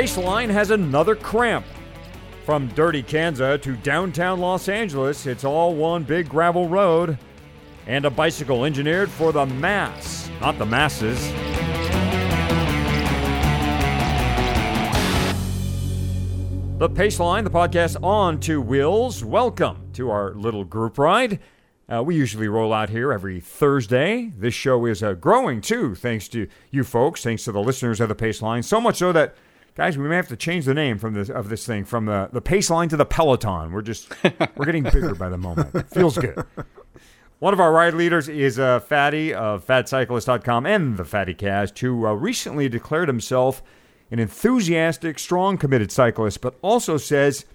Paceline has another cramp. From Dirty Kanza to downtown Los Angeles, it's all one big gravel road and a bicycle engineered for the mass, not the masses. The Paceline, the podcast on two wheels. Welcome to our little group ride. We usually roll out here every Thursday. This show is growing, too, thanks to you folks, thanks to the listeners of the Paceline. So much so that, guys, we may have to change the name of this thing from the Paceline to the Peloton. We're getting bigger by the moment. It feels good. One of our ride leaders is Fatty of FatCyclist.com and the Fatty Cast, who recently declared himself an enthusiastic, strong, committed cyclist, but also says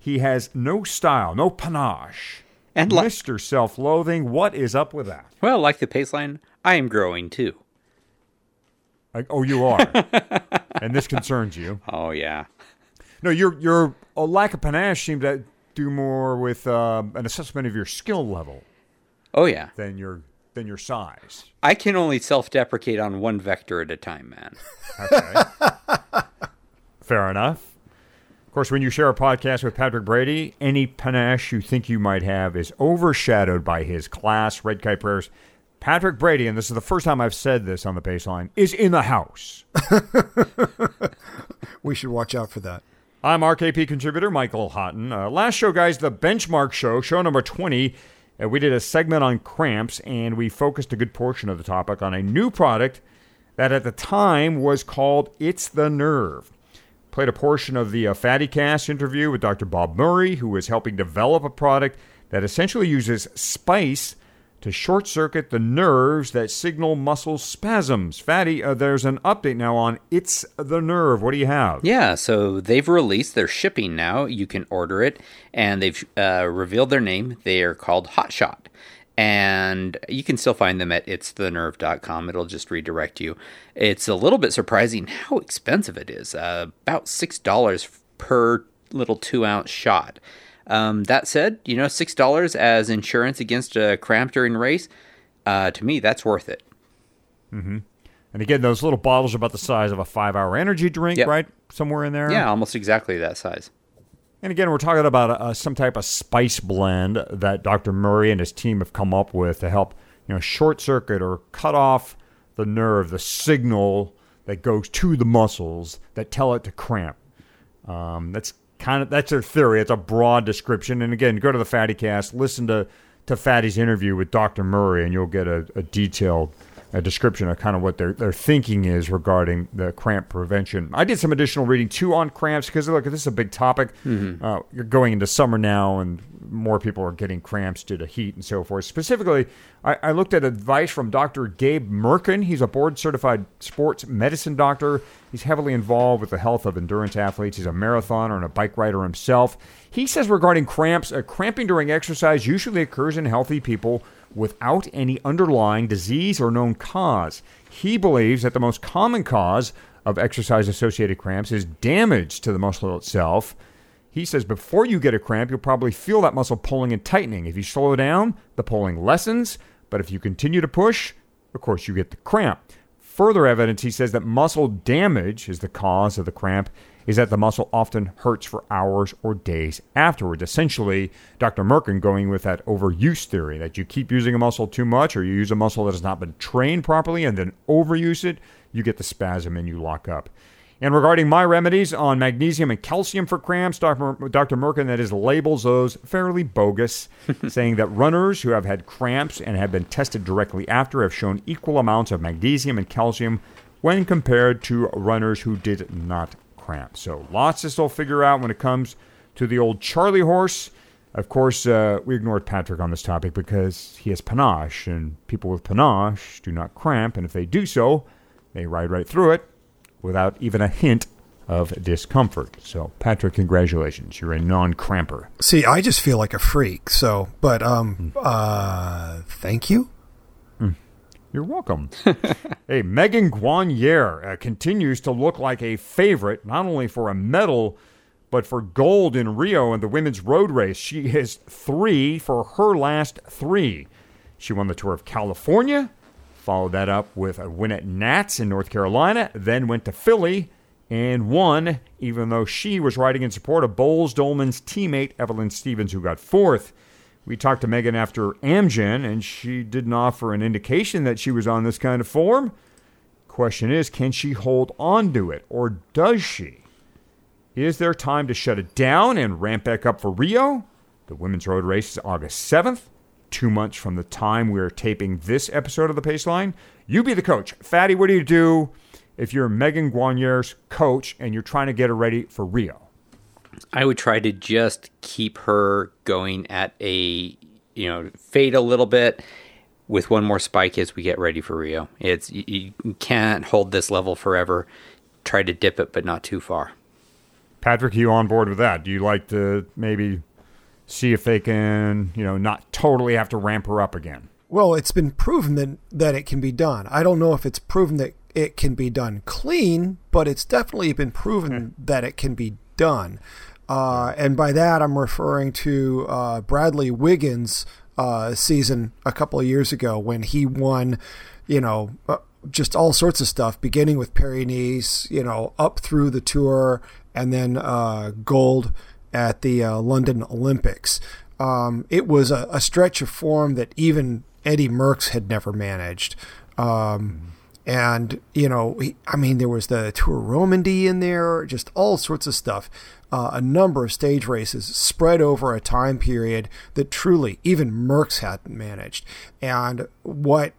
he has no style, no panache. And Mr. Self-Loathing, what is up with that? Well, like the Paceline, I am growing, too. Oh, you are. And this concerns you. Oh, yeah. No, your lack of panache seemed to do more with an assessment of your skill level. Oh, yeah. Than your size. I can only self-deprecate on one vector at a time, man. Okay. Fair enough. Of course, when you share a podcast with Patrick Brady, any panache you think you might have is overshadowed by his class, Red Kite Prayers. Patrick Brady, and this is the first time I've said this on the Paceline, is in the house. We should watch out for that. I'm RKP contributor Michael Hotton. Last show, guys, the Benchmark show number 20, we did a segment on cramps, and we focused a good portion of the topic on a new product that at the time was called It's the Nerve. Played a portion of the Fatty Cast interview with Dr. Bob Murray, who is helping develop a product that essentially uses spice to short-circuit the nerves that signal muscle spasms. Fatty, there's an update now on It's the Nerve. What do you have? Yeah, so they've released their shipping now. You can order it, and they've revealed their name. They are called Hot Shot, and you can still find them at itsthenerve.com. It'll just redirect you. It's a little bit surprising how expensive it is, about $6 per little 2-ounce shot. That said, you know, $6 as insurance against a cramp during race, to me, that's worth it. Mm-hmm. And again, those little bottles are about the size of a 5-hour energy drink, yep. Right? Somewhere in there? Yeah, almost exactly that size. And again, we're talking about some type of spice blend that Dr. Murray and his team have come up with to help, you know, short circuit or cut off the nerve, the signal that goes to the muscles that tell it to cramp. That's their theory. It's a broad description. And again, go to the Fatty Cast, listen to Fatty's interview with Dr. Murray, and you'll get a detailed description of kind of what their thinking is regarding the cramp prevention. I did some additional reading, too, on cramps because, look, this is a big topic. Mm-hmm. You're going into summer now, and more people are getting cramps due to heat and so forth. Specifically, I looked at advice from Dr. Gabe Merkin. He's a board-certified sports medicine doctor. He's heavily involved with the health of endurance athletes. He's a marathoner and a bike rider himself. He says regarding cramps, cramping during exercise usually occurs in healthy people without any underlying disease or known cause. He believes that the most common cause of exercise-associated cramps is damage to the muscle itself. He says before you get a cramp, you'll probably feel that muscle pulling and tightening. If you slow down, the pulling lessens, but if you continue to push, of course, you get the cramp. Further evidence, he says, that muscle damage is the cause of the cramp, is that the muscle often hurts for hours or days afterwards. Essentially, Dr. Merkin going with that overuse theory, that you keep using a muscle too much or you use a muscle that has not been trained properly and then overuse it, you get the spasm and you lock up. And regarding my remedies on magnesium and calcium for cramps, Dr. Merkin, that is, labels those fairly bogus, saying that runners who have had cramps and have been tested directly after have shown equal amounts of magnesium and calcium when compared to runners who did not cramp. So lots to still figure out when it comes to the old Charlie horse. Of course, we ignored Patrick on this topic because he has panache, and people with panache do not cramp, and if they do so, they ride right through it without even a hint of discomfort. So, Patrick, congratulations. You're a non-cramper. See, I just feel like a freak, so, but thank you. You're welcome. Hey, Megan Guarnier continues to look like a favorite, not only for a medal, but for gold in Rio in the women's road race. She is 3 for her last 3. She won the Tour of California, followed that up with a win at Nats in North Carolina, then went to Philly and won, even though she was riding in support of Bowles-Dolman's teammate, Evelyn Stevens, who got fourth. We talked to Megan after Amgen, and she didn't offer an indication that she was on this kind of form. Question is, can she hold on to it, or does she? Is there time to shut it down and ramp back up for Rio? The women's road race is August 7th, 2 months from the time we're taping this episode of The Paceline. You be the coach. Fatty, what do you do if you're Megan Guarnier's coach and you're trying to get her ready for Rio? I would try to just keep her going at a, fade a little bit with one more spike as we get ready for Rio. You can't hold this level forever. Try to dip it, but not too far. Patrick, are you on board with that? Do you like to maybe see if they can, not totally have to ramp her up again? Well, it's been proven that it can be done. I don't know if it's proven that it can be done clean, but it's definitely been proven that it can be done. And by that, I'm referring to Bradley Wiggins' season a couple of years ago when he won, just all sorts of stuff, beginning with Paris-Nice, up through the Tour, and then gold at the London Olympics. It was a stretch of form that even Eddie Merckx had never managed. And, there was the Tour Romandy in there, just all sorts of stuff. A number of stage races spread over a time period that truly even Merckx hadn't managed. And what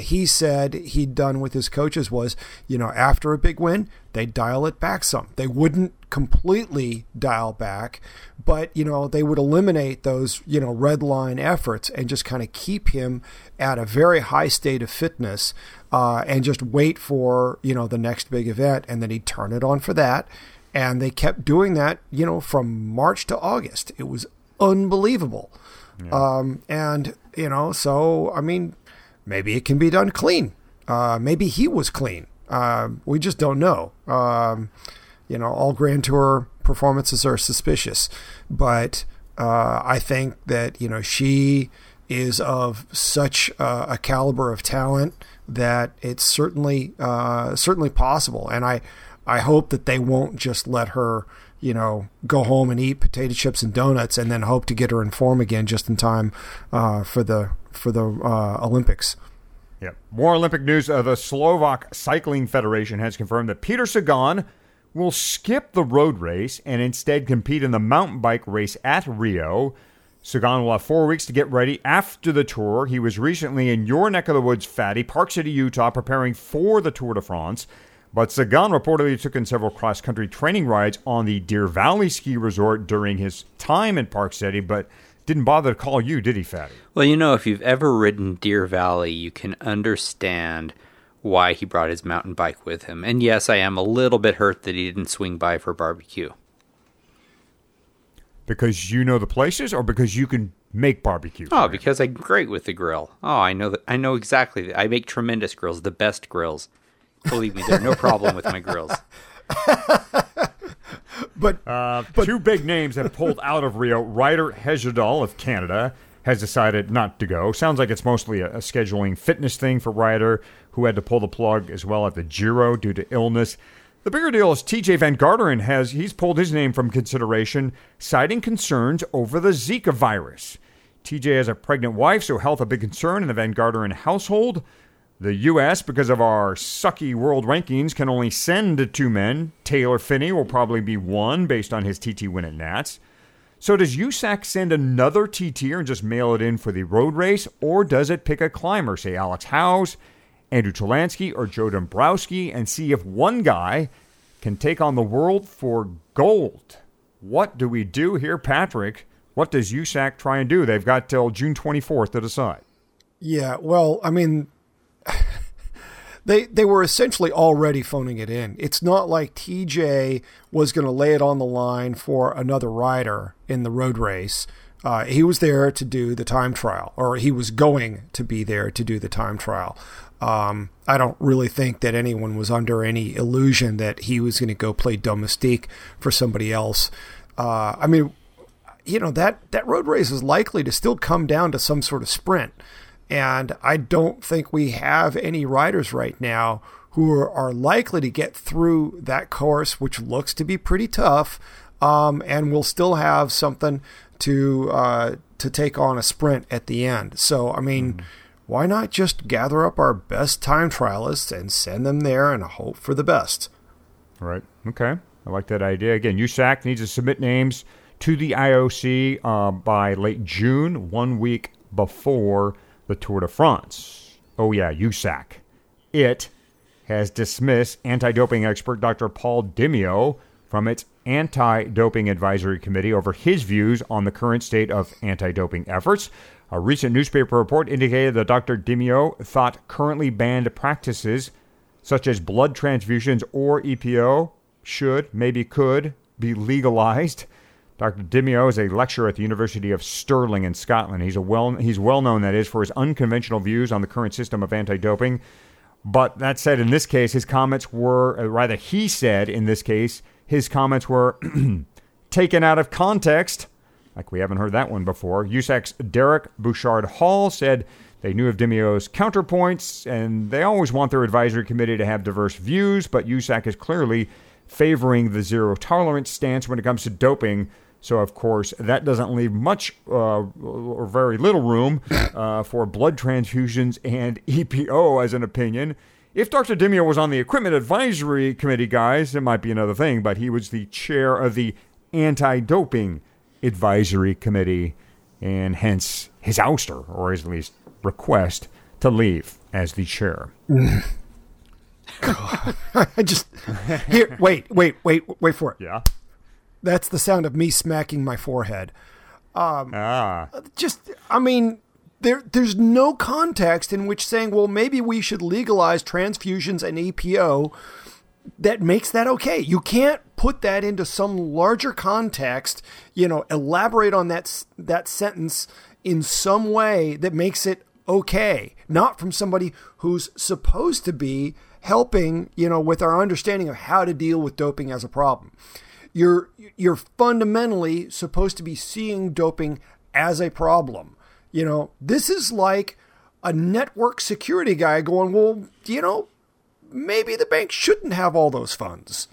he said he'd done with his coaches was, after a big win, they dial it back some. They wouldn't completely dial back, but, they would eliminate those, red line efforts and just kind of keep him at a very high state of fitness and just wait for, the next big event. And then he'd turn it on for that. And they kept doing that, from March to August. It was unbelievable. Yeah. Maybe it can be done clean. Maybe he was clean. We just don't know. All Grand Tour performances are suspicious, but I think that she is of such a caliber of talent that it's certainly possible. And I hope that they won't just let her go home and eat potato chips and donuts and then hope to get her in form again just in time for the Olympics. Yep. More Olympic news. The Slovak Cycling Federation has confirmed that Peter Sagan will skip the road race and instead compete in the mountain bike race at Rio. Sagan will have 4 weeks to get ready after the tour. He was recently in your neck of the woods, Fatty, Park City, Utah, preparing for the Tour de France. But Sagan reportedly took in several cross-country training rides on the Deer Valley ski resort during his time in Park City, but didn't bother to call you, did he, Fatty? Well, if you've ever ridden Deer Valley, you can understand why he brought his mountain bike with him. And yes, I am a little bit hurt that he didn't swing by for barbecue. Because you know the places, or because you can make barbecue? Oh, because I'm great with the grill. Oh, I know exactly that. I make tremendous grills, the best grills. Believe me, there's no problem with my grills. But two big names that pulled out of Rio. Ryder Hejdahl of Canada has decided not to go. Sounds like it's mostly a scheduling fitness thing for Ryder, who had to pull the plug as well at the Giro due to illness. The bigger deal is T.J. Van Garderen he's pulled his name from consideration, citing concerns over the Zika virus. T.J. has a pregnant wife, so health a big concern in the Van Garderen household. The U.S., because of our sucky world rankings, can only send two men. Taylor Finney will probably be one based on his TT win at Nats. So does USAC send another TTer and just mail it in for the road race, or does it pick a climber, say Alex Howes, Andrew Chalansky, or Joe Dombrowski, and see if one guy can take on the world for gold? What do we do here, Patrick? What does USAC try and do? They've got till June 24th to decide. Yeah, well, They were essentially already phoning it in. It's not like TJ was going to lay it on the line for another rider in the road race. He was there to do the time trial, or he was going to be there to do the time trial. I don't really think that anyone was under any illusion that he was going to go play domestique for somebody else. That road race is likely to still come down to some sort of sprint. And I don't think we have any riders right now who are likely to get through that course, which looks to be pretty tough, and will still have something to take on a sprint at the end. So, I mean, why not just gather up our best time trialists and send them there and hope for the best? Right. Okay. I like that idea. Again, USAC needs to submit names to the IOC by late June, 1 week before the Tour de France. Oh, yeah, USAC. It has dismissed anti-doping expert Dr. Paul Dimeo from its anti-doping advisory committee over his views on the current state of anti-doping efforts. A recent newspaper report indicated that Dr. Dimeo thought currently banned practices such as blood transfusions or EPO should, maybe could, be legalized. Dr. Dimeo is a lecturer at the University of Stirling in Scotland. He's well known, that is, for his unconventional views on the current system of anti-doping. But that said, in this case, his comments were, rather he said in this case, his comments were taken out of context. Like we haven't heard that one before. USAC's Derek Bouchard-Hall said they knew of Dimeo's counterpoints, and they always want their advisory committee to have diverse views, but USAC is clearly favoring the zero-tolerance stance when it comes to doping. So, of course, that doesn't leave much or very little room for blood transfusions and EPO as an opinion. If Dr. Dimeo was on the Equipment Advisory Committee, guys, it might be another thing, but he was the chair of the Anti-Doping Advisory Committee, and hence his ouster, or at least request to leave as the chair. I just... Here, wait for it. Yeah? That's the sound of me smacking my forehead. Just, I mean, there's no context in which saying, well, maybe we should legalize transfusions and EPO that makes that okay. You can't put that into some larger context, you know, elaborate on that sentence in some way that makes it okay. Not from somebody who's supposed to be helping, you know, with our understanding of how to deal with doping as a problem. You're fundamentally supposed to be seeing doping as a problem. You know, this is like a network security guy going, well, you know, maybe the bank shouldn't have all those funds.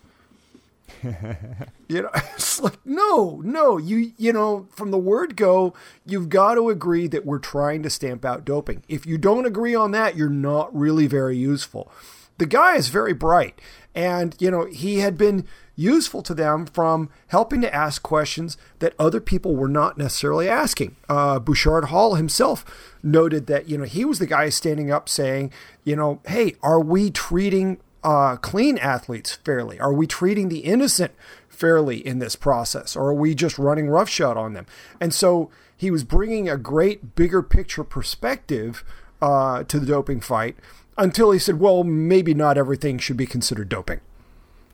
You know, it's like, no, you know, from the word go, you've got to agree that we're trying to stamp out doping. If you don't agree on that, you're not really very useful. The guy is very bright, and, you know, he had been useful to them from helping to ask questions that other people were not necessarily asking. Bouchard-Hall himself noted that, you know, he was the guy standing up saying, you know, hey, are we treating clean athletes fairly? Are we treating the innocent fairly in this process? Or are we just running roughshod on them? And so he was bringing a great bigger picture perspective to the doping fight, until he said, well, maybe not everything should be considered doping.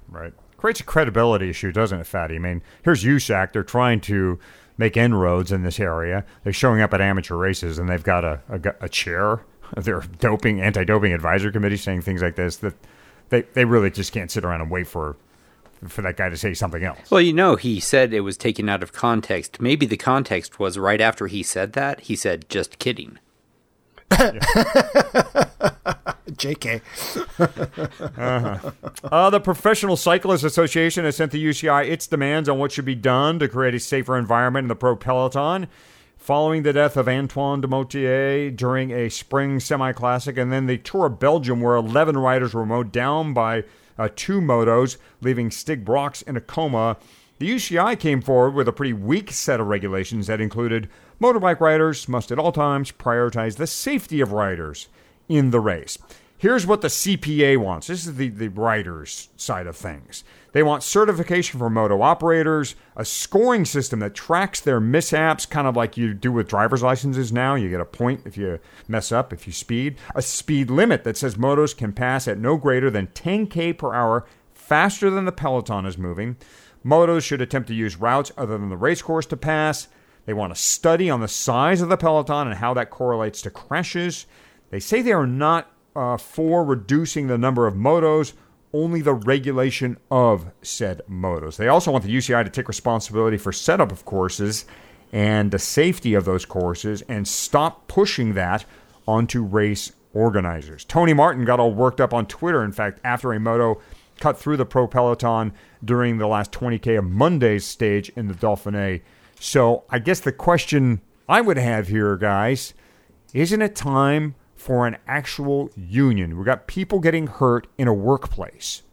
Right. Creates a credibility issue, doesn't it, Fatty? I mean, here's USAC. They're trying to make inroads in this area. They're showing up at amateur races, and they've got a chair of their doping, anti-doping advisory committee saying things like this, that they really just can't sit around and wait for that guy to say something else. Well, you know, he said it was taken out of context. Maybe the context was right after he said that, he said, just kidding. JK. The Professional Cyclist Association has sent the UCI its demands on what should be done to create a safer environment in the pro peloton following the death of Antoine Dumoutier during a spring semi-classic, and then the Tour of Belgium, where 11 riders were mowed down by two motos, leaving Stig Brox in a coma. The UCI came forward with a pretty weak set of regulations that included motorbike riders must at all times prioritize the safety of riders in the race. Here's what the CPA wants. This is the riders' side of things. They want certification for moto operators, a scoring system that tracks their mishaps, kind of like you do with driver's licenses now. You get a point if you mess up, if you speed. A speed limit that says motos can pass at no greater than 10K per hour faster than the peloton is moving. Motos should attempt to use routes other than the race course to pass. They want a study on the size of the peloton and how that correlates to crashes. They say they are not for reducing the number of motos, only the regulation of said motos. They also want the UCI to take responsibility for setup of courses and the safety of those courses, and stop pushing that onto race organizers. Tony Martin got all worked up on Twitter, in fact, after a moto cut through the pro peloton during the last 20K of Monday's stage in the Dauphiné. So I guess the question I would have here, guys, isn't it time for an actual union? We've got people getting hurt in a workplace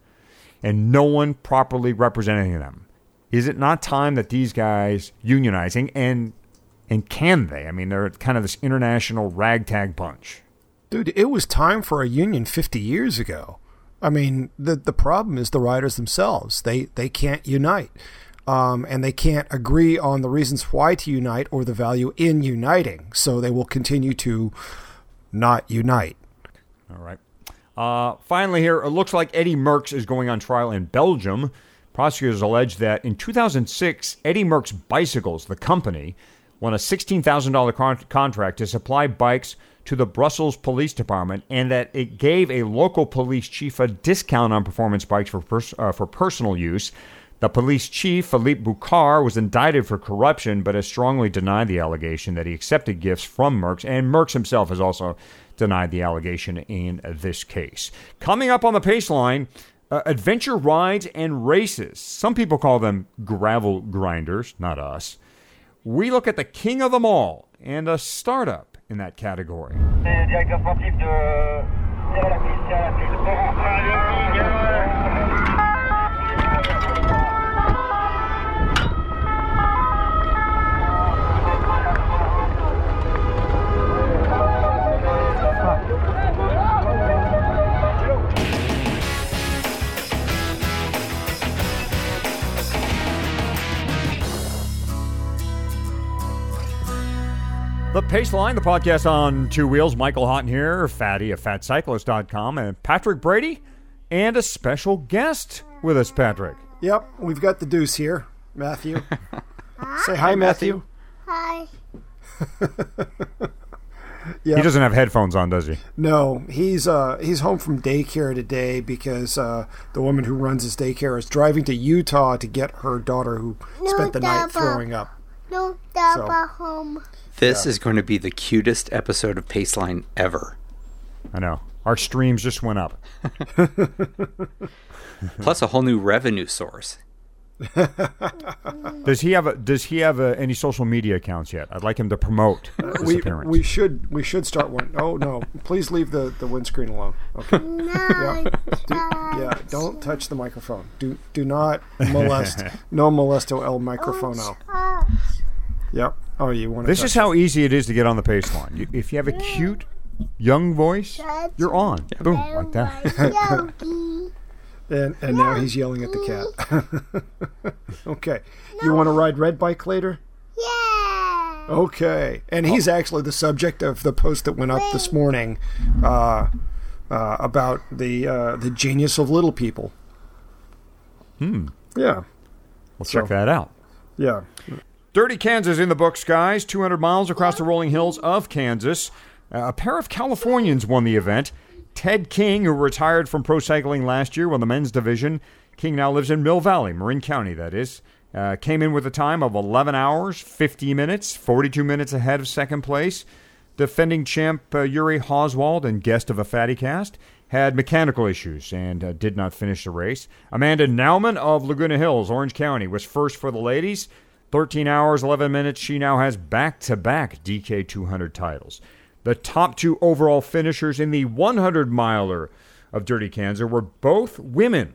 and no one properly representing them. Is it not time that these guys unionizing, and can they? I mean, they're kind of this international ragtag bunch. Dude, it was time for a union 50 years ago. I mean, the problem is the riders themselves. They can't unite, and they can't agree on the reasons why to unite or the value in uniting. So they will continue to not unite. All right. Finally here, it looks like Eddie Merckx is going on trial in Belgium. Prosecutors allege that in 2006, Eddie Merckx Bicycles, the company, won a $16,000 contract to supply bikes to the Brussels Police Department, and that it gave a local police chief a discount on performance bikes for personal use. The police chief, Philippe Boucard, was indicted for corruption, but has strongly denied the allegation that he accepted gifts from Merckx, and Merckx himself has also denied the allegation in this case. Coming up on the Paceline, adventure rides and races. Some people call them gravel grinders, not us. We look at the king of them all and a startup in that category. The Paceline, the podcast on two wheels. Michael Hotton here, Fatty of FatCyclist.com, and Patrick Brady, and a special guest with us, Patrick. Yep, we've got the deuce here, Matthew. Say hi, Matthew. Hi. Yep. He doesn't have headphones on, does he? No, he's home from daycare today because the woman who runs his daycare is driving to Utah to get her daughter who spent the night throwing up. No, Daba home. This is going to be the cutest episode of Paceline ever. I know. Our streams just went up. Plus a whole new revenue source. Does he have any social media accounts yet? I'd like him to promote his appearance. We should start one. Oh no! Please leave the windscreen alone. Okay. No. Don't touch the microphone. Do not molest. No molesto el microfono. Yep. Oh, you want to? This is how easy it is to get on the Paceline. If you have a cute young voice, you're on. Boom, like that. and now he's yelling at the cat. Okay. No. You want to ride Red Bike later? Yeah. Okay. And he's actually the subject of the post that went up this morning about the genius of little people. Hmm. Yeah. Let's check that out. Yeah. Dirty Kanza in the books, guys. 200 miles across the rolling hills of Kansas. A pair of Californians won the event. Ted King, who retired from pro cycling last year, won the men's division. King now lives in Mill Valley, Marin County, that is. Came in with a time of 11 hours, 50 minutes, 42 minutes ahead of second place. Defending champ Uri Hoswald and guest of a Fatty Cast had mechanical issues and did not finish the race. Amanda Nauman of Laguna Hills, Orange County, was first for the ladies. 13 hours, 11 minutes. She now has back-to-back DK 200 titles. The top two overall finishers in the 100-miler of Dirty Kanza were both women.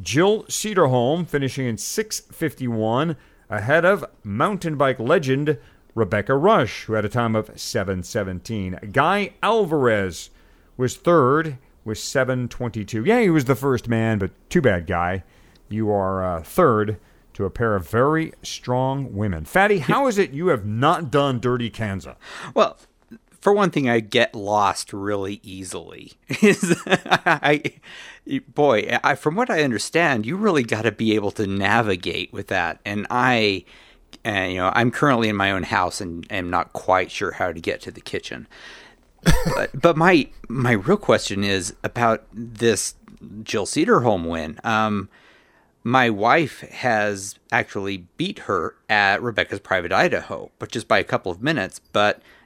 Jill Cederholm finishing in 6:51 ahead of mountain bike legend Rebecca Rush, who had a time of 7:17. Guy Alvarez was third with 7:22. Yeah, he was the first man, but too bad, Guy. You are third to a pair of very strong women. Fatty, how is it you have not done Dirty Kanza? Well, for one thing, I get lost really easily. Boy, from what I understand, you really got to be able to navigate with that. And I'm currently in my own house and am not quite sure how to get to the kitchen. But my real question is about this Jill Cederholm win. My wife has actually beat her at Rebecca's Private Idaho, but just by a couple of minutes.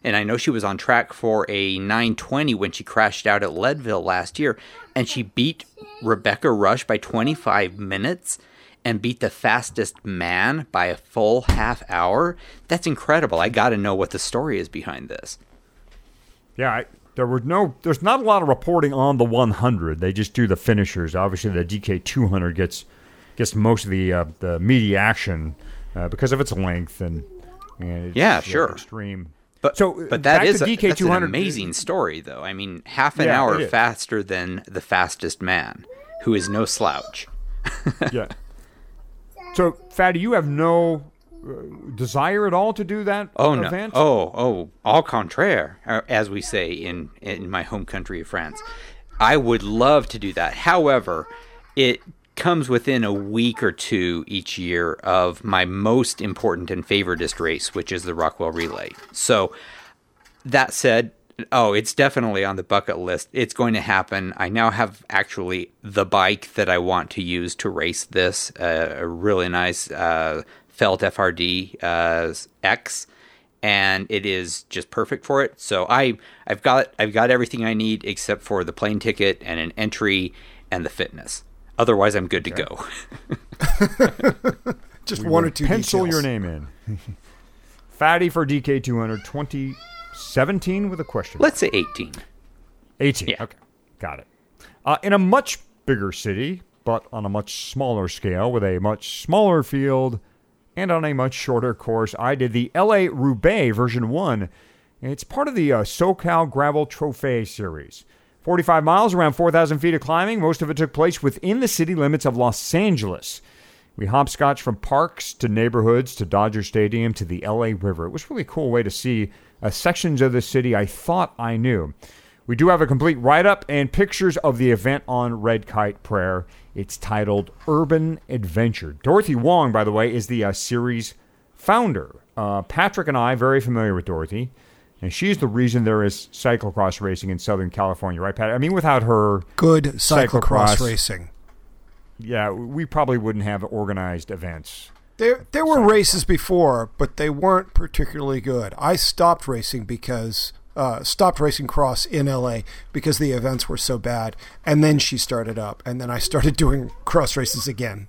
And I know she was on track for a 9:20 when she crashed out at Leadville last year, and she beat Rebecca Rush by 25 minutes and beat the fastest man by a full half hour. That's incredible. I got to know what the story is behind this. Yeah, there's not a lot of reporting on the 100. They just do the finishers. Obviously, the DK 200 gets most of the media action because of its length and it's, yeah, sure, extreme. But that is that's an amazing story, though. I mean, half an hour faster than the fastest man, who is no slouch. Yeah. So, Fatty, you have no desire at all to do that event? No. Oh, au contraire, as we say in my home country of France. I would love to do that. However, it comes within a week or two each year of my most important and favoritist race, which is the Rockwell Relay. So that said, it's definitely on the bucket list. It's going to happen. I now have actually the bike that I want to use to race this, a really nice Felt FRD X, and it is just perfect for it. So I've got everything I need except for the plane ticket and an entry and the fitness. Otherwise, I'm good to go. Just one or two pencil details. Your name in. Fatty for DK 200, 2017 with a question. Let's say 18. 18, yeah. Okay. Got it. In a much bigger city, but on a much smaller scale, with a much smaller field, and on a much shorter course, I did the LA Roubaix version 1. And it's part of the SoCal Gravel Trophy series. 45 miles, around 4,000 feet of climbing. Most of it took place within the city limits of Los Angeles. We hopscotched from parks to neighborhoods to Dodger Stadium to the LA River. It was a really cool way to see sections of the city I thought I knew. We do have a complete write-up and pictures of the event on Red Kite Prayer. It's titled Urban Adventure. Dorothy Wong, by the way, is the series founder. Patrick and I, very familiar with Dorothy. And she's the reason there is cyclocross racing in Southern California, right, Pat? I mean, without her... Good cyclocross racing. Yeah, we probably wouldn't have organized events. There were races before, but they weren't particularly good. I stopped racing cross in L.A. because the events were so bad. And then she started up, and then I started doing cross races again.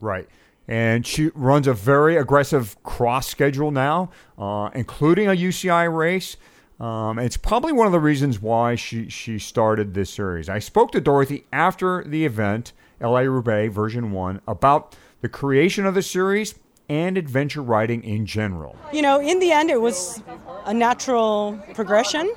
Right. And she runs a very aggressive cross schedule now, including a UCI race. And it's probably one of the reasons why she started this series. I spoke to Dorothy after the event, LA Roubaix version 1, about the creation of the series and adventure riding in general. You know, in the end, it was a natural progression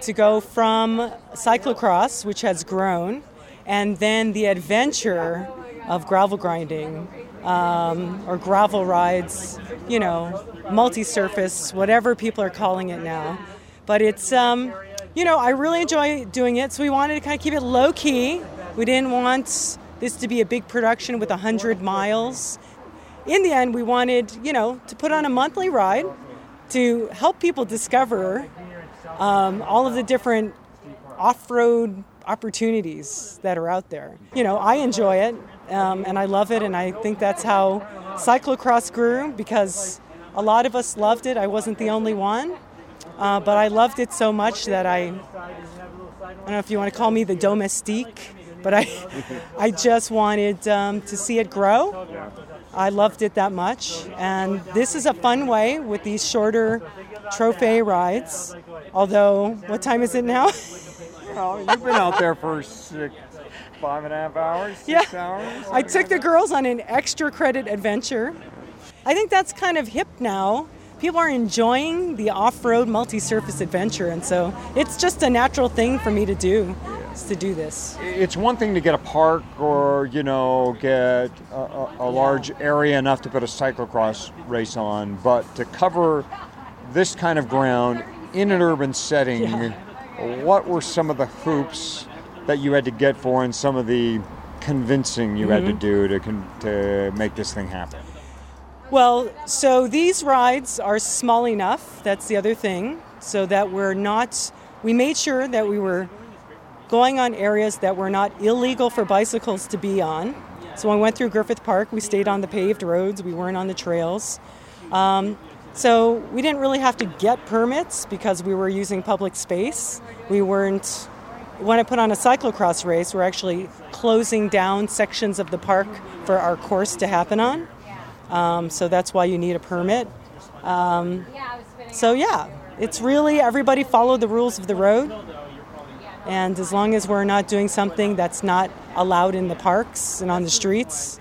to go from cyclocross, which has grown, and then the adventure of gravel grinding or gravel rides, you know, multi-surface, whatever people are calling it now. But it's, you know, I really enjoy doing it, so we wanted to kind of keep it low-key. We didn't want this to be a big production with 100 miles. In the end, we wanted, you know, to put on a monthly ride to help people discover all of the different off-road opportunities that are out there. You know, I enjoy it. And I love it, and I think that's how cyclocross grew, because a lot of us loved it. I wasn't the only one, but I loved it so much that I don't know if you want to call me the domestique, but I just wanted to see it grow. I loved it that much, and this is a fun way with these shorter trophy rides, although what time is it now? Oh, you've been out there for 5.5 hours, 6 hours? I took the girls on an extra credit adventure. I think that's kind of hip now. People are enjoying the off-road multi-surface adventure, and so it's just a natural thing for me to do, is to do this. It's one thing to get a park or, you know, get a large area enough to put a cyclocross race on, but to cover this kind of ground in an urban setting, what were some of the hoops that you had to get for, and some of the convincing you had to do to make this thing happen? Well, so these rides are small enough, that's the other thing, so that we made sure that we were going on areas that were not illegal for bicycles to be on. So I went through Griffith Park. We stayed on the paved roads. We weren't on the trails. So we didn't really have to get permits because we were using public space. We weren't... When I put on a cyclocross race, we're actually closing down sections of the park for our course to happen on. So that's why you need a permit. It's really everybody follow the rules of the road. And as long as we're not doing something that's not allowed in the parks and on the streets,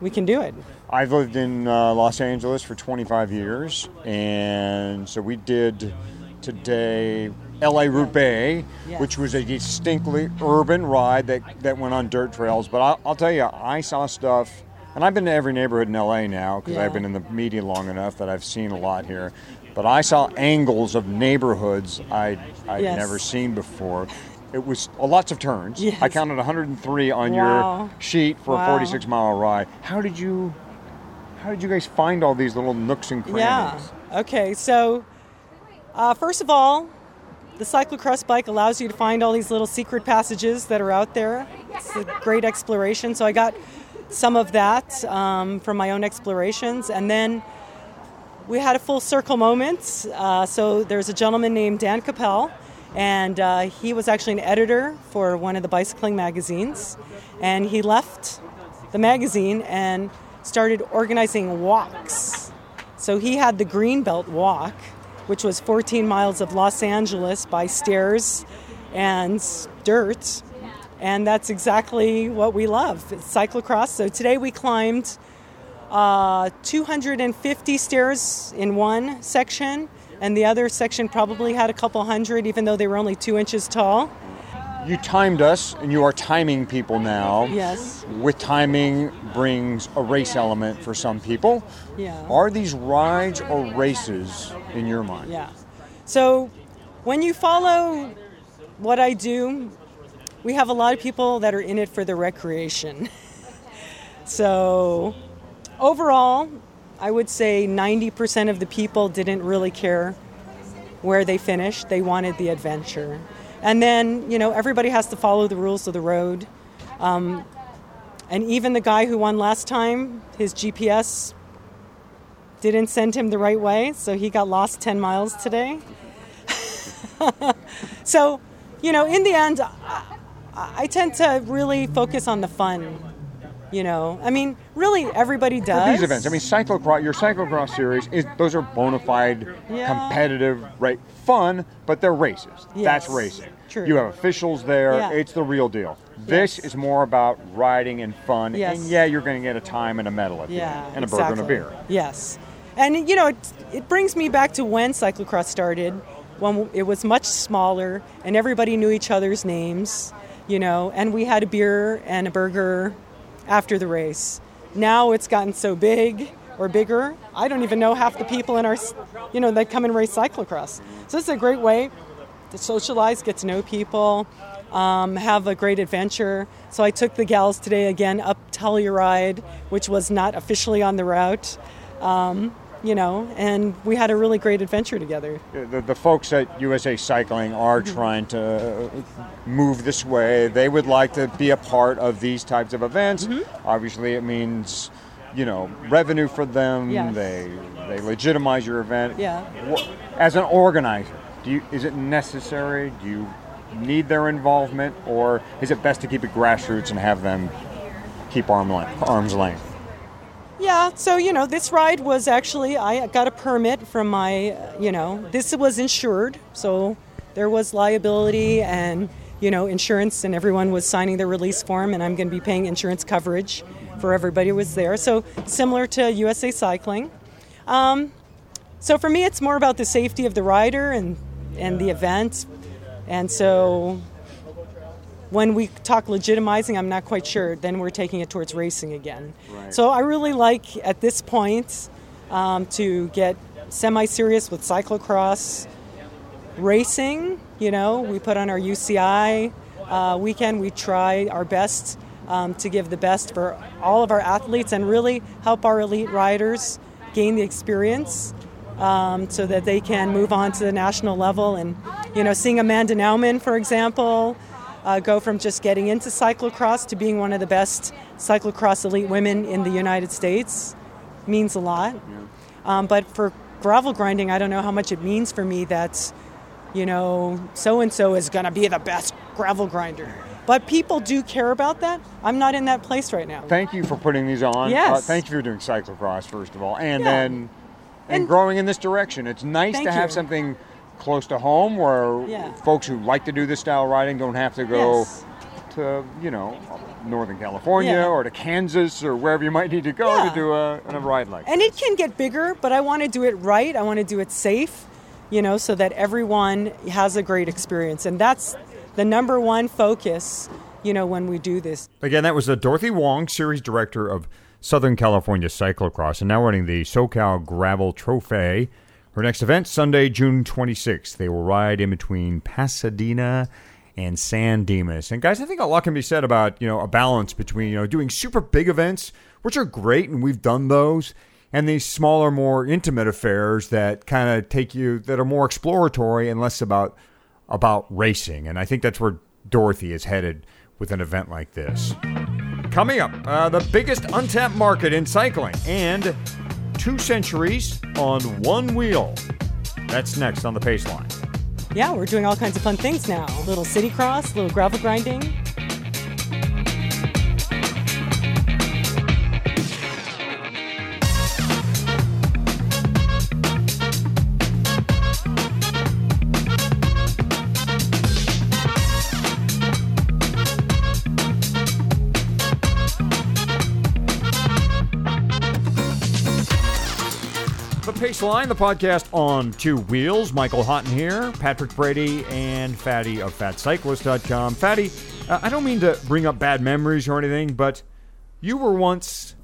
we can do it. I've lived in Los Angeles for 25 years, and so we did today LA Roubaix, which was a distinctly urban ride that went on dirt trails. But I'll tell you, I saw stuff, and I've been to every neighborhood in LA now because I've been in the media long enough that I've seen a lot here. But I saw angles of neighborhoods I'd never seen before. It was lots of turns. Yes. I counted 103 on your sheet for a 46-mile ride. How did you guys find all these little nooks and crannies? Yeah. Okay. So, first of all, the cyclocross bike allows you to find all these little secret passages that are out there. It's a great exploration. So I got some of that from my own explorations, and then we had a full circle moment. So there's a gentleman named Dan Capel. And he was actually an editor for one of the bicycling magazines. And he left the magazine and started organizing walks. So he had the Greenbelt Walk, which was 14 miles of Los Angeles by stairs and dirt. And that's exactly what we love. It's cyclocross. So today we climbed 250 stairs in one section. And the other section probably had a couple hundred, even though they were only 2 inches tall. You timed us, and you are timing people now. Yes. With timing brings a race element for some people. Yeah. Are these rides or races in your mind? Yeah. So when you follow what I do, we have a lot of people that are in it for the recreation. So overall, I would say 90% of the people didn't really care where they finished. They wanted the adventure. And then, everybody has to follow the rules of the road. And even the guy who won last time, his GPS didn't send him the right way, so he got lost 10 miles today. So, in the end, I tend to really focus on the fun. Really, everybody does. For these events, cyclocross. Your cyclocross series those are bona fide, competitive, right? Fun, but they're races. Yes. That's racing. True. You have officials there. Yeah. It's the real deal. This is more about riding and fun. Yes. And you're going to get a time and a medal at the end, and a burger and a beer. Yes, and it brings me back to when cyclocross started, when it was much smaller and everybody knew each other's names, and we had a beer and a burger after the race. Now it's gotten so big or bigger, I don't even know half the people in our, that come and race cyclocross. So this is a great way to socialize, get to know people, have a great adventure. So I took the gals today again up Telluride, which was not officially on the route, and we had a really great adventure together. The folks at USA Cycling are trying to move this way. They would like to be a part of these types of events. Mm-hmm. Obviously, it means, revenue for them. Yes. They legitimize your event. Yeah. As an organizer, is it necessary? Do you need their involvement? Or is it best to keep it grassroots and have them keep arm's length? Yeah, so, this ride was actually, I got a permit from my, this was insured. So there was liability and, insurance, and everyone was signing their release form, and I'm going to be paying insurance coverage for everybody who was there. So similar to USA Cycling. So for me, it's more about the safety of the rider and the event. And so when we talk legitimizing, I'm not quite sure, then we're taking it towards racing again. Right. So I really like, at this point, to get semi-serious with cyclocross racing. We put on our UCI weekend. We try our best to give the best for all of our athletes and really help our elite riders gain the experience so that they can move on to the national level. And, seeing Amanda Nauman, for example, go from just getting into cyclocross to being one of the best cyclocross elite women in the United States means a lot. Yeah. But for gravel grinding, I don't know how much it means for me that, you know, so-and-so is going to be the best gravel grinder. But people do care about that. I'm not in that place right now. Thank you for putting these on. Yes. Thank you for doing cyclocross, first of all. And then and growing in this direction. It's nice to have something close to home where folks who like to do this style of riding don't have to go to, you know, Northern California or to Kansas or wherever you might need to go to do a ride like and this. And it can get bigger, but I want to do it right. I want to do it safe, you know, so that everyone has a great experience. And that's the number one focus, you know, when we do this. Again, that was Dorothy Wong, series director of Southern California Cyclocross, and now running the SoCal Gravel Trophy. Her next event, Sunday, June 26th. They will ride in between Pasadena and San Dimas. And guys, I think a lot can be said about, you know, a balance between, you know, doing super big events, which are great, and we've done those, and these smaller, more intimate affairs that kind of take you, that are more exploratory and less about racing. And I think that's where Dorothy is headed with an event like this. Coming up, the biggest untapped market in cycling and 2 centuries on one wheel. That's next on the Paceline. Yeah, we're doing all kinds of fun things now. A little city cross, a little gravel grinding. Paceline, the podcast on two wheels. Michael Hotton here, Patrick Brady, and Fatty of FatCyclist.com. Fatty, I don't mean to bring up bad memories or anything, but you were once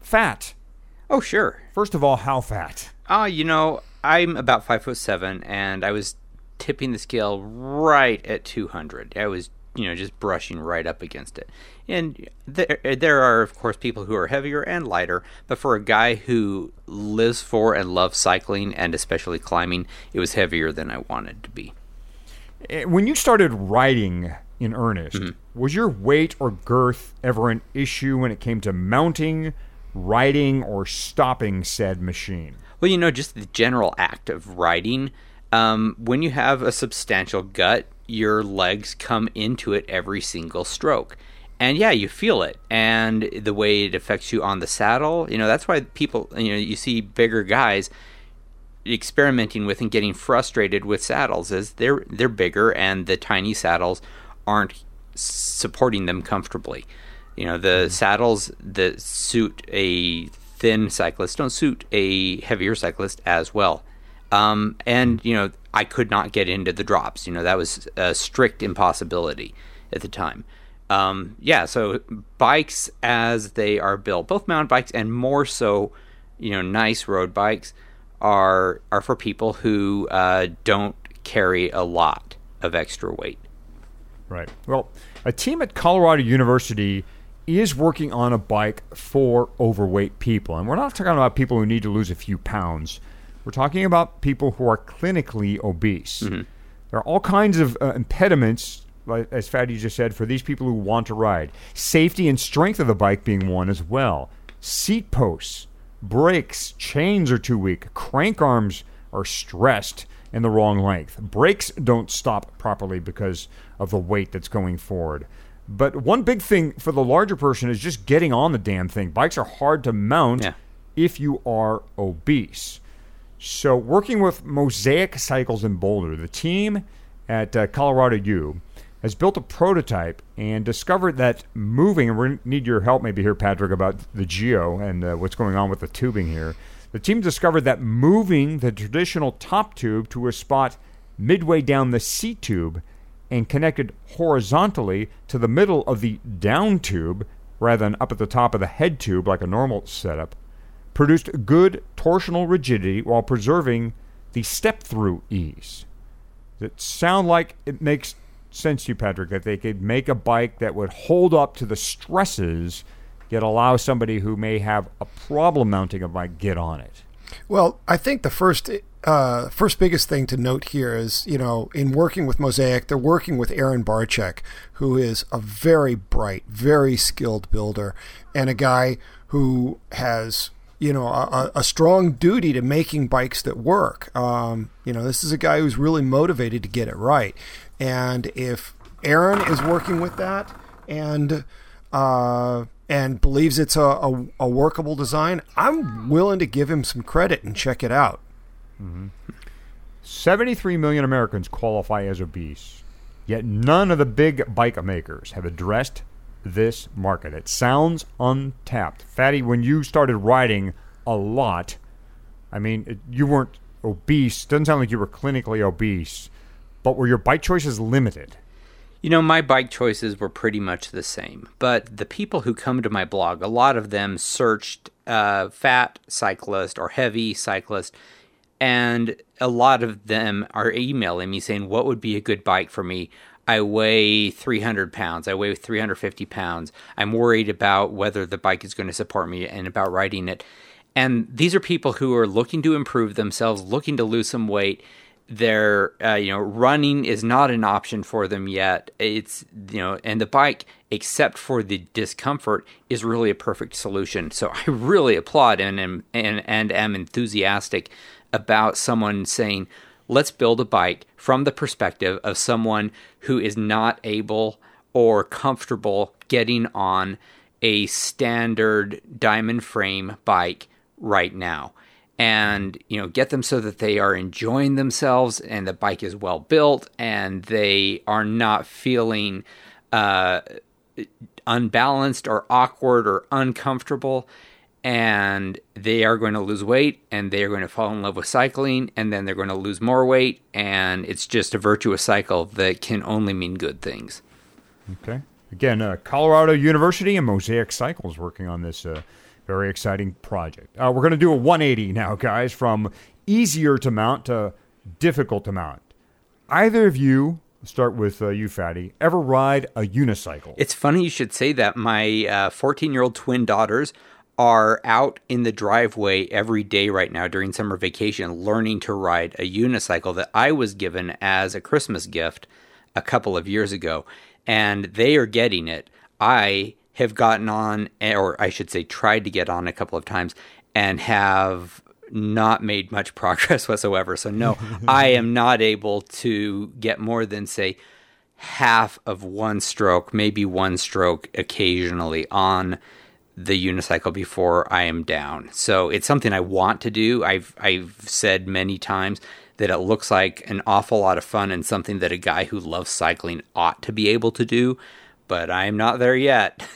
fat. Oh, sure. First of all, how fat? You know, I'm about 5'7", and I was tipping the scale right at 200. I was, you know, just brushing right up against it. And there are, of course, people who are heavier and lighter, but for a guy who lives for and loves cycling and especially climbing, it was heavier than I wanted to be. When you started riding in earnest, was your weight or girth ever an issue when it came to mounting, riding, or stopping said machine? Well, you know, just the general act of riding, when you have a substantial gut, your legs come into it every single stroke. And yeah, you feel it. And the way it affects you on the saddle, you know, that's why people, you know, you see bigger guys experimenting with and getting frustrated with saddles is they're bigger and the tiny saddles aren't supporting them comfortably. You know, the saddles that suit a thin cyclist don't suit a heavier cyclist as well. And, you know, I could not get into the drops. You know, that was a strict impossibility at the time. So bikes as they are built, both mountain bikes and more so, you know, nice road bikes are for people who don't carry a lot of extra weight. Right. Well, a team at Colorado University is working on a bike for overweight people. And we're not talking about people who need to lose a few pounds. We're talking about people who are clinically obese. Mm-hmm. There are all kinds of impediments, as Fatty just said, for these people who want to ride. Safety and strength of the bike being one as well. Seat posts, brakes, chains are too weak. Crank arms are stressed in the wrong length. Brakes don't stop properly because of the weight that's going forward. But one big thing for the larger person is just getting on the damn thing. Bikes are hard to mount if you are obese. So working with Mosaic Cycles in Boulder, the team at Colorado U has built a prototype and discovered that moving, and we need your help maybe here, Patrick, about the Geo and what's going on with the tubing here. The team discovered that moving the traditional top tube to a spot midway down the C tube and connected horizontally to the middle of the down tube rather than up at the top of the head tube like a normal setup produced good torsional rigidity while preserving the step-through ease. Does it sound like it makes sense to you, Patrick, that they could make a bike that would hold up to the stresses yet allow somebody who may have a problem mounting a bike get on it? Well, I think the first first biggest thing to note here is, you know, in working with Mosaic, they're working with Aaron Barczyk, who is a very bright, very skilled builder, and a guy who has, you know, a strong duty to making bikes that work. You know, this is a guy who's really motivated to get it right. And if Aaron is working with that and believes it's a workable design, I'm willing to give him some credit and check it out. Mm-hmm. 73 million Americans qualify as obese, yet none of the big bike makers have addressed this market. It sounds untapped. Fatty, when you started riding a lot, I mean, you weren't obese. Doesn't sound like you were clinically obese, but were your bike choices limited? You know, my bike choices were pretty much the same, but the people who come to my blog, a lot of them searched fat cyclist or heavy cyclist. And a lot of them are emailing me saying, what would be a good bike for me? I weigh 300 pounds. I weigh 350 pounds. I'm worried about whether the bike is going to support me and about riding it. And these are people who are looking to improve themselves, looking to lose some weight. They're, you know, running is not an option for them yet. It's, you know, and the bike, except for the discomfort, is really a perfect solution. So I really applaud and am enthusiastic about someone saying, let's build a bike from the perspective of someone who is not able or comfortable getting on a standard diamond frame bike right now. And, you know, get them so that they are enjoying themselves and the bike is well built and they are not feeling unbalanced or awkward or uncomfortable. And they are going to lose weight, and they are going to fall in love with cycling, and then they're going to lose more weight, and it's just a virtuous cycle that can only mean good things. Okay. Again, Colorado University and Mosaic Cycles working on this very exciting project. We're going to do a 180 now, guys, from easier to mount to difficult to mount. Either of you, start with you, Fatty, ever ride a unicycle? It's funny you should say that. My 14-year-old twin daughters are out in the driveway every day right now during summer vacation learning to ride a unicycle that I was given as a Christmas gift a couple of years ago, and they are getting it. I have gotten on, or I should say tried to get on a couple of times, and have not made much progress whatsoever. So no, I am not able to get more than, say, half of one stroke, maybe one stroke occasionally on the unicycle before I am down. So it's something I want to do. I've said many times that it looks like an awful lot of fun and something that a guy who loves cycling ought to be able to do, but I am not there yet.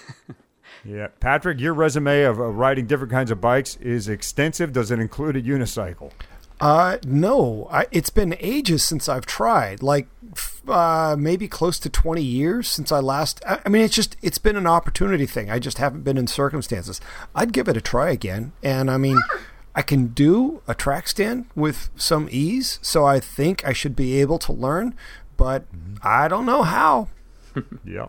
Yeah. Patrick, your resume of riding different kinds of bikes is extensive. Does it include a unicycle? No. It's been ages since I've tried, like maybe close to 20 years since I last. I mean, it's been an opportunity thing. I just haven't been in circumstances. I'd give it a try again. And I mean, I can do a track stand with some ease, so I think I should be able to learn, but I don't know how. Yeah.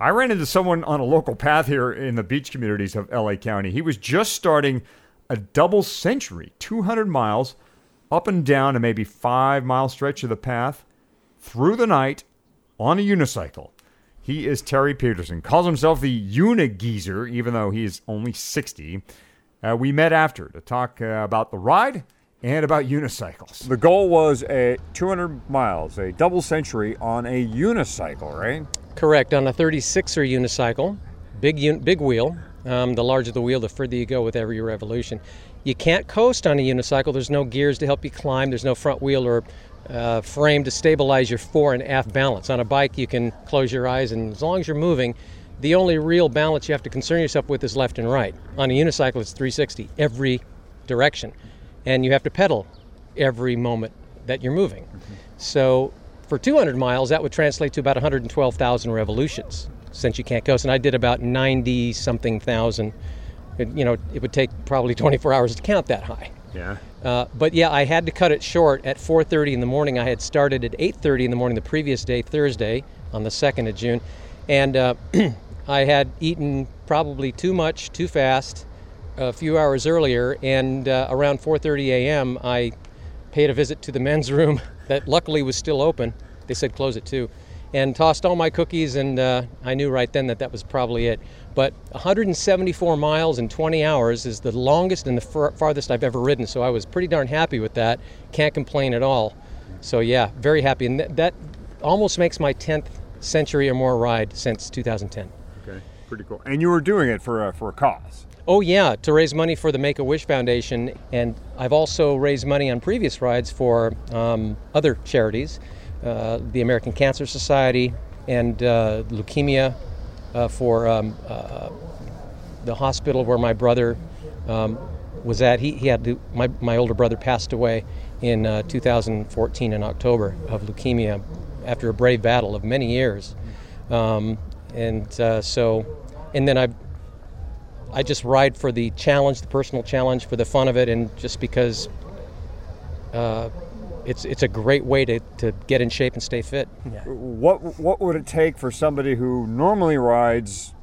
I ran into someone on a local path here in the beach communities of LA County. He was just starting a double century, 200 miles up and down a maybe 5-mile stretch of the path through the night on a unicycle. He is Terry Peterson. Calls himself the Unigeezer, even though he is only 60. We met after to talk about the ride and about unicycles. The goal was a 200 miles, a double century on a unicycle, right? Correct, on a 36er unicycle, big wheel. The larger the wheel, the further you go with every revolution. You can't coast on a unicycle. There's no gears to help you climb. There's no front wheel or frame to stabilize your fore and aft balance. On a bike, you can close your eyes, and as long as you're moving, the only real balance you have to concern yourself with is left and right. On a unicycle, it's 360, every direction. And you have to pedal every moment that you're moving. Mm-hmm. So for 200 miles, that would translate to about 112,000 revolutions, since you can't coast. And I did about 90-something thousand. You know, it would take probably 24 hours to count that high. Yeah. But yeah, I had to cut it short at 4:30 in the morning. I had started at 8:30 in the morning the previous day, Thursday, on the 2nd of June. And I had eaten probably too much, too fast, a few hours earlier. And around 4:30 a.m., I paid a visit to the men's room that luckily was still open. They said close at 2:00. And tossed all my cookies, and I knew right then that that was probably it. But 174 miles in 20 hours is the longest and the farthest I've ever ridden, so I was pretty darn happy with that. Can't complain at all. So yeah, very happy. And that almost makes my 10th century or more ride since 2010. Okay, pretty cool. And you were doing it for a cause. Oh yeah, to raise money for the Make-A-Wish Foundation. And I've also raised money on previous rides for other charities. The American Cancer Society, and leukemia for the hospital where my brother was at. He had to, my older brother passed away in 2014 in October of leukemia after a brave battle of many years. And then I just ride for the challenge, the personal challenge, for the fun of it, and just because It's a great way to get in shape and stay fit. Yeah. What would it take for somebody who normally rides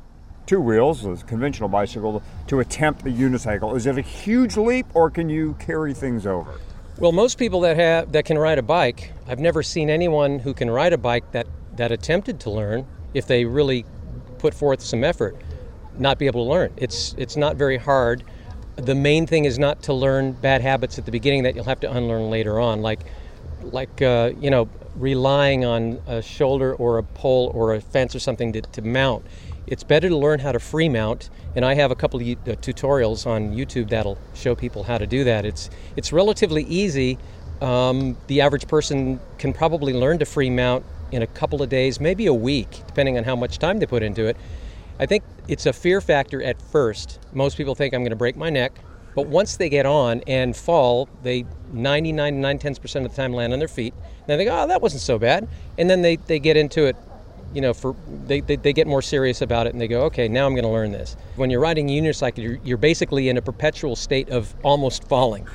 two wheels, a conventional bicycle, to attempt a unicycle? Is it a huge leap, or can you carry things over? Well, most people that can ride a bike, I've never seen anyone who can ride a bike that attempted to learn, if they really put forth some effort, not be able to learn. It's not very hard. The main thing is not to learn bad habits at the beginning that you'll have to unlearn later on, like relying on a shoulder or a pole or a fence or something to mount. It's better to learn how to free mount, and I have a couple of tutorials on YouTube that'll show people how to do that. It's relatively easy. The average person can probably learn to free mount in a couple of days, maybe a week, depending on how much time they put into it. I think it's a fear factor at first. Most people think I'm going to break my neck, but once they get on and fall, they 9/10% of the time land on their feet. And they think, oh, that wasn't so bad. And then they get into it, they get more serious about it, and they go, okay, now I'm going to learn this. When you're riding a unicycle, you're basically in a perpetual state of almost falling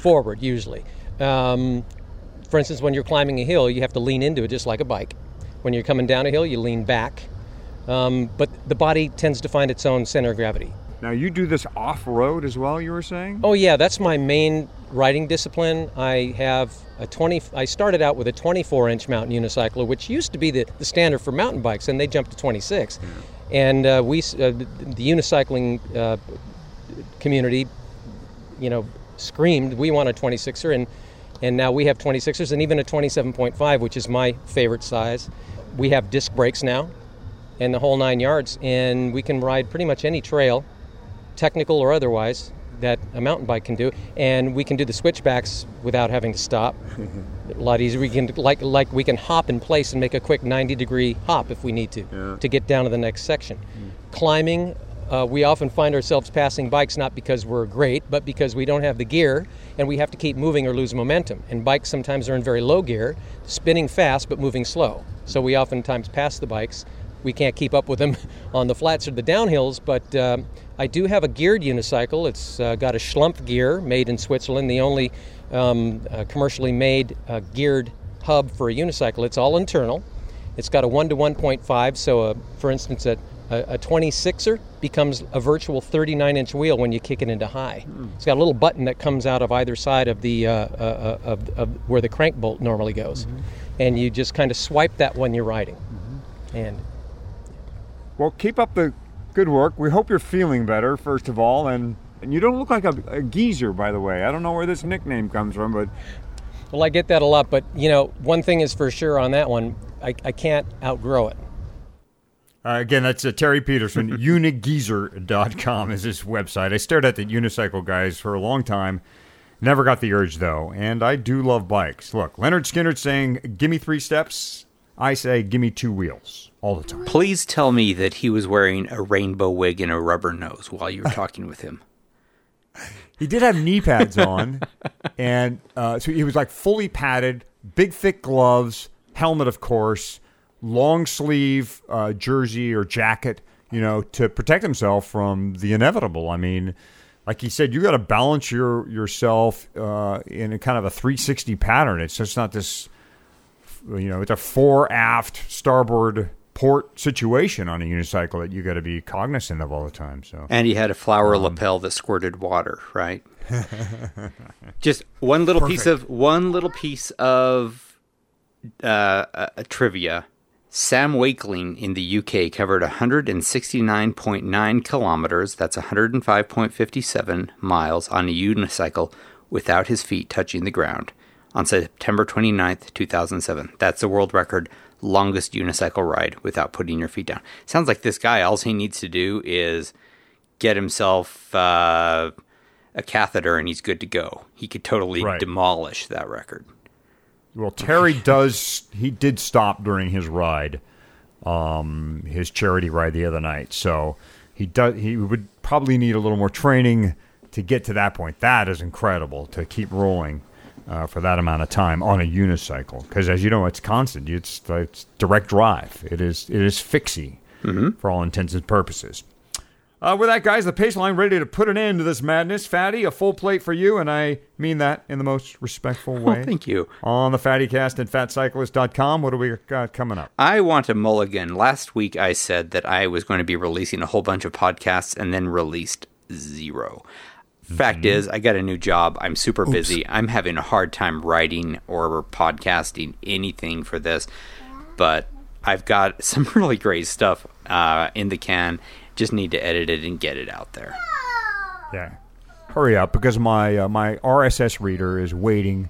forward, usually. For instance, when you're climbing a hill, you have to lean into it just like a bike. When you're coming down a hill, you lean back. But the body tends to find its own center of gravity. Now, you do this off-road as well, you were saying? Oh yeah, that's my main riding discipline. I started out with a 24-inch mountain unicycle, which used to be the standard for mountain bikes, and they jumped to 26. Yeah. And the unicycling community, screamed, we want a 26er, and now we have 26ers, and even a 27.5, which is my favorite size. We have disc brakes now, and the whole 9 yards, and we can ride pretty much any trail, technical or otherwise, that a mountain bike can do, and we can do the switchbacks without having to stop. A lot easier. We can we can hop in place and make a quick 90-degree hop if we need to, yeah, to get down to the next section. Climbing, we often find ourselves passing bikes not because we're great, but because we don't have the gear, and we have to keep moving or lose momentum. And bikes sometimes are in very low gear, spinning fast but moving slow. So we oftentimes pass the bikes. We can't keep up with them on the flats or the downhills, but I do have a geared unicycle. It's got a Schlumpf gear made in Switzerland, the only commercially made geared hub for a unicycle. It's all internal. It's got a 1 to 1.5, so for instance, a 26er becomes a virtual 39-inch wheel when you kick it into high. It's got a little button that comes out of either side of the of where the crank bolt normally goes, and you just kind of swipe that when you're riding. Well, keep up the good work. We hope you're feeling better, first of all. And you don't look like a geezer, by the way. I don't know where this nickname comes from, but... Well, I get that a lot, but, one thing is for sure on that one. I can't outgrow it. Again, that's Terry Peterson. Unigeezer.com is his website. I stared at the unicycle guys for a long time. Never got the urge, though. And I do love bikes. Look, Leonard Skinner's saying, give me 3 steps. I say, give me 2 wheels all the time. Please tell me that he was wearing a rainbow wig and a rubber nose while you were talking with him. He did have knee pads on, and so he was like fully padded, big, thick gloves, helmet, of course, long sleeve jersey or jacket, to protect himself from the inevitable. I mean, like he said, you got to balance yourself in a kind of a 360 pattern. It's just not this... it's a 4-aft starboard port situation on a unicycle that you got to be cognizant of all the time. So, and he had a flower lapel that squirted water, right? Just one little Perfect. Piece of trivia. Sam Wakeling in the UK covered 169.9 kilometers, that's 105.57 miles, on a unicycle without his feet touching the ground on September 29th, 2007. That's the world record longest unicycle ride without putting your feet down. Sounds like this guy, all he needs to do is get himself a catheter and he's good to go. He could totally demolish that record. Well, Terry did stop during his ride, his charity ride the other night. So he would probably need a little more training to get to that point. That is incredible to keep rolling for that amount of time on a unicycle. Because as you know, it's constant. It's direct drive. It is fixie for all intents and purposes. With that, guys, the Paceline ready to put an end to this madness. Fatty, a full plate for you, and I mean that in the most respectful way. Oh, thank you. On the Fatty Cast at FatCyclist.com, what do we got coming up? I want a mulligan. Last week I said that I was going to be releasing a whole bunch of podcasts and then released zero. Fact is, I got a new job. I'm super busy. I'm having a hard time writing or podcasting anything for this, but I've got some really great stuff in the can. Just need to edit it and get it out there. Yeah, hurry up because my RSS reader is waiting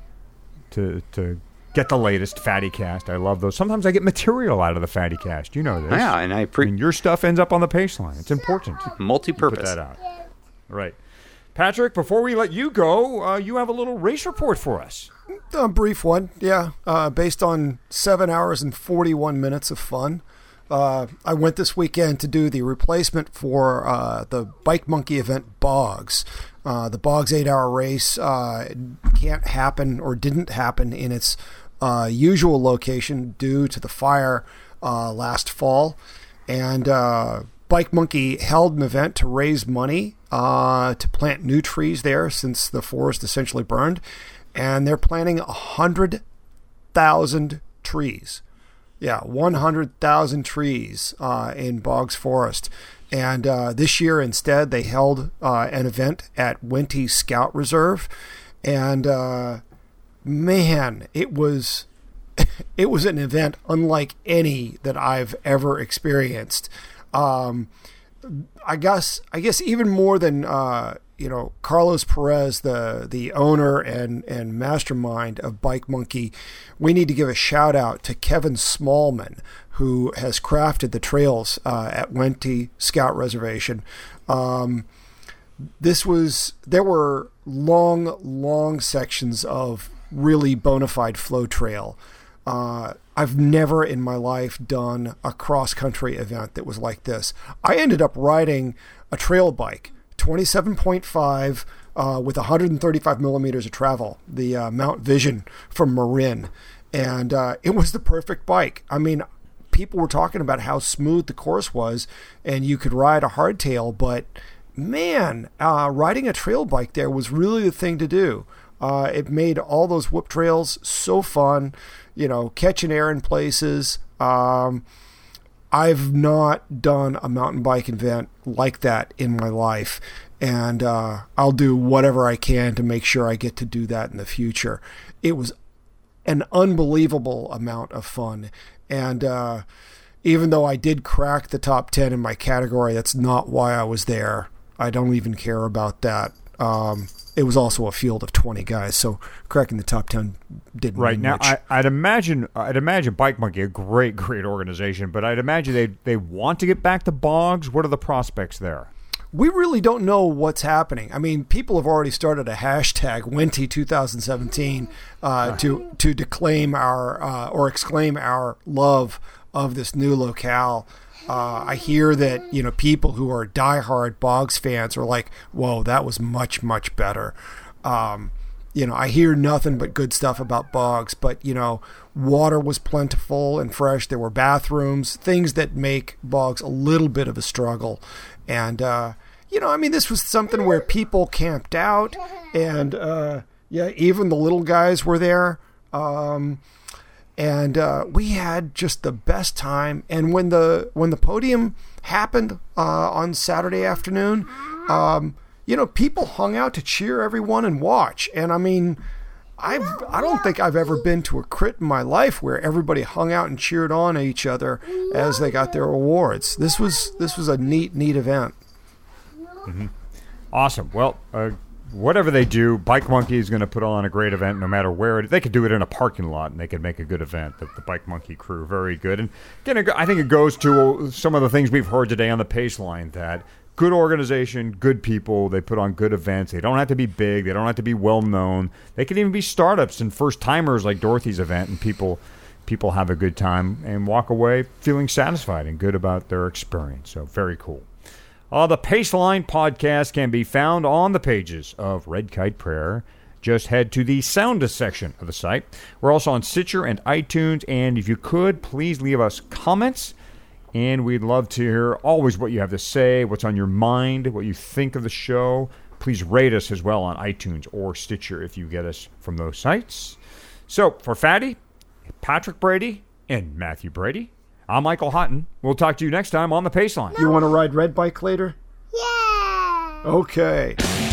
to get the latest Fatty Cast. I love those. Sometimes I get material out of the Fatty Cast. You know this. Yeah, and I mean, your stuff ends up on the Paceline. It's important. Multi-purpose. Put that out. Right, Patrick. Before we let you go, you have a little race report for us. A brief one. Yeah, based on 7 hours and 41 minutes of fun. I went this weekend to do the replacement for the Bike Monkey event Boggs. The Boggs 8-hour race can't happen or didn't happen in its usual location due to the fire last fall. And Bike Monkey held an event to raise money to plant new trees there since the forest essentially burned. And they're planting 100,000 trees. Yeah, 100,000 trees in Boggs Forest. And this year, instead, they held an event at Wente Scout Reserve. And, man, it was an event unlike any that I've ever experienced. I guess even more than, Carlos Perez, the owner and mastermind of Bike Monkey, we need to give a shout out to Kevin Smallman, who has crafted the trails at Wente Scout Reservation. There were long sections of really bona fide flow trail. I've never in my life done a cross country event that was like this. I ended up riding a trail bike, 27.5 with 135 millimeters of travel, the Mount Vision from Marin. And it was the perfect bike. I mean, people were talking about how smooth the course was and you could ride a hardtail, but man, riding a trail bike there was really the thing to do. It made all those whoop trails so fun, catching air in places. I've not done a mountain bike event like that in my life, and I'll do whatever I can to make sure I get to do that in the future. It was an unbelievable amount of fun, and even though I did crack the top 10 in my category, that's not why I was there. I don't even care about that. It was also a field of 20 guys, so cracking the top 10 didn't mean much. Now, I'd imagine Bike Monkey, a great organization, but I'd imagine they want to get back to Boggs. What are the prospects there? We really don't know what's happening. I mean, people have already started a hashtag Wente 2017 to declaim our or exclaim our love of this new locale. I hear that, people who are diehard Boggs fans are like, whoa, that was much, much better. I hear nothing but good stuff about Boggs, but, water was plentiful and fresh. There were bathrooms, things that make Boggs a little bit of a struggle. And, this was something where people camped out and, even the little guys were there. And we had just the best time. And when the podium happened on Saturday afternoon, you know, people hung out to cheer everyone and watch. And I mean, I don't think I've ever been to a crit in my life where everybody hung out and cheered on each other as they got their awards. This was a neat event. Mm-hmm. Awesome. Well, whatever they do, Bike Monkey is going to put on a great event no matter where it is. They could do it in a parking lot, and they could make a good event. The Bike Monkey crew, very good. And again, I think it goes to some of the things we've heard today on the Paceline, that good organization, good people, they put on good events. They don't have to be big. They don't have to be well-known. They can even be startups and first-timers like Dorothy's event, and people have a good time and walk away feeling satisfied and good about their experience. So very cool. The Paceline podcast can be found on the pages of Red Kite Prayer. Just head to the Soundist section of the site. We're also on Stitcher and iTunes, and if you could, please leave us comments. And we'd love to hear always what you have to say, what's on your mind, what you think of the show. Please rate us as well on iTunes or Stitcher if you get us from those sites. So, for Fatty, Patrick Brady, and Matthew Brady, I'm Michael Hotton. We'll talk to you next time on the Paceline. You want to ride Red Bike later? Yeah! Okay.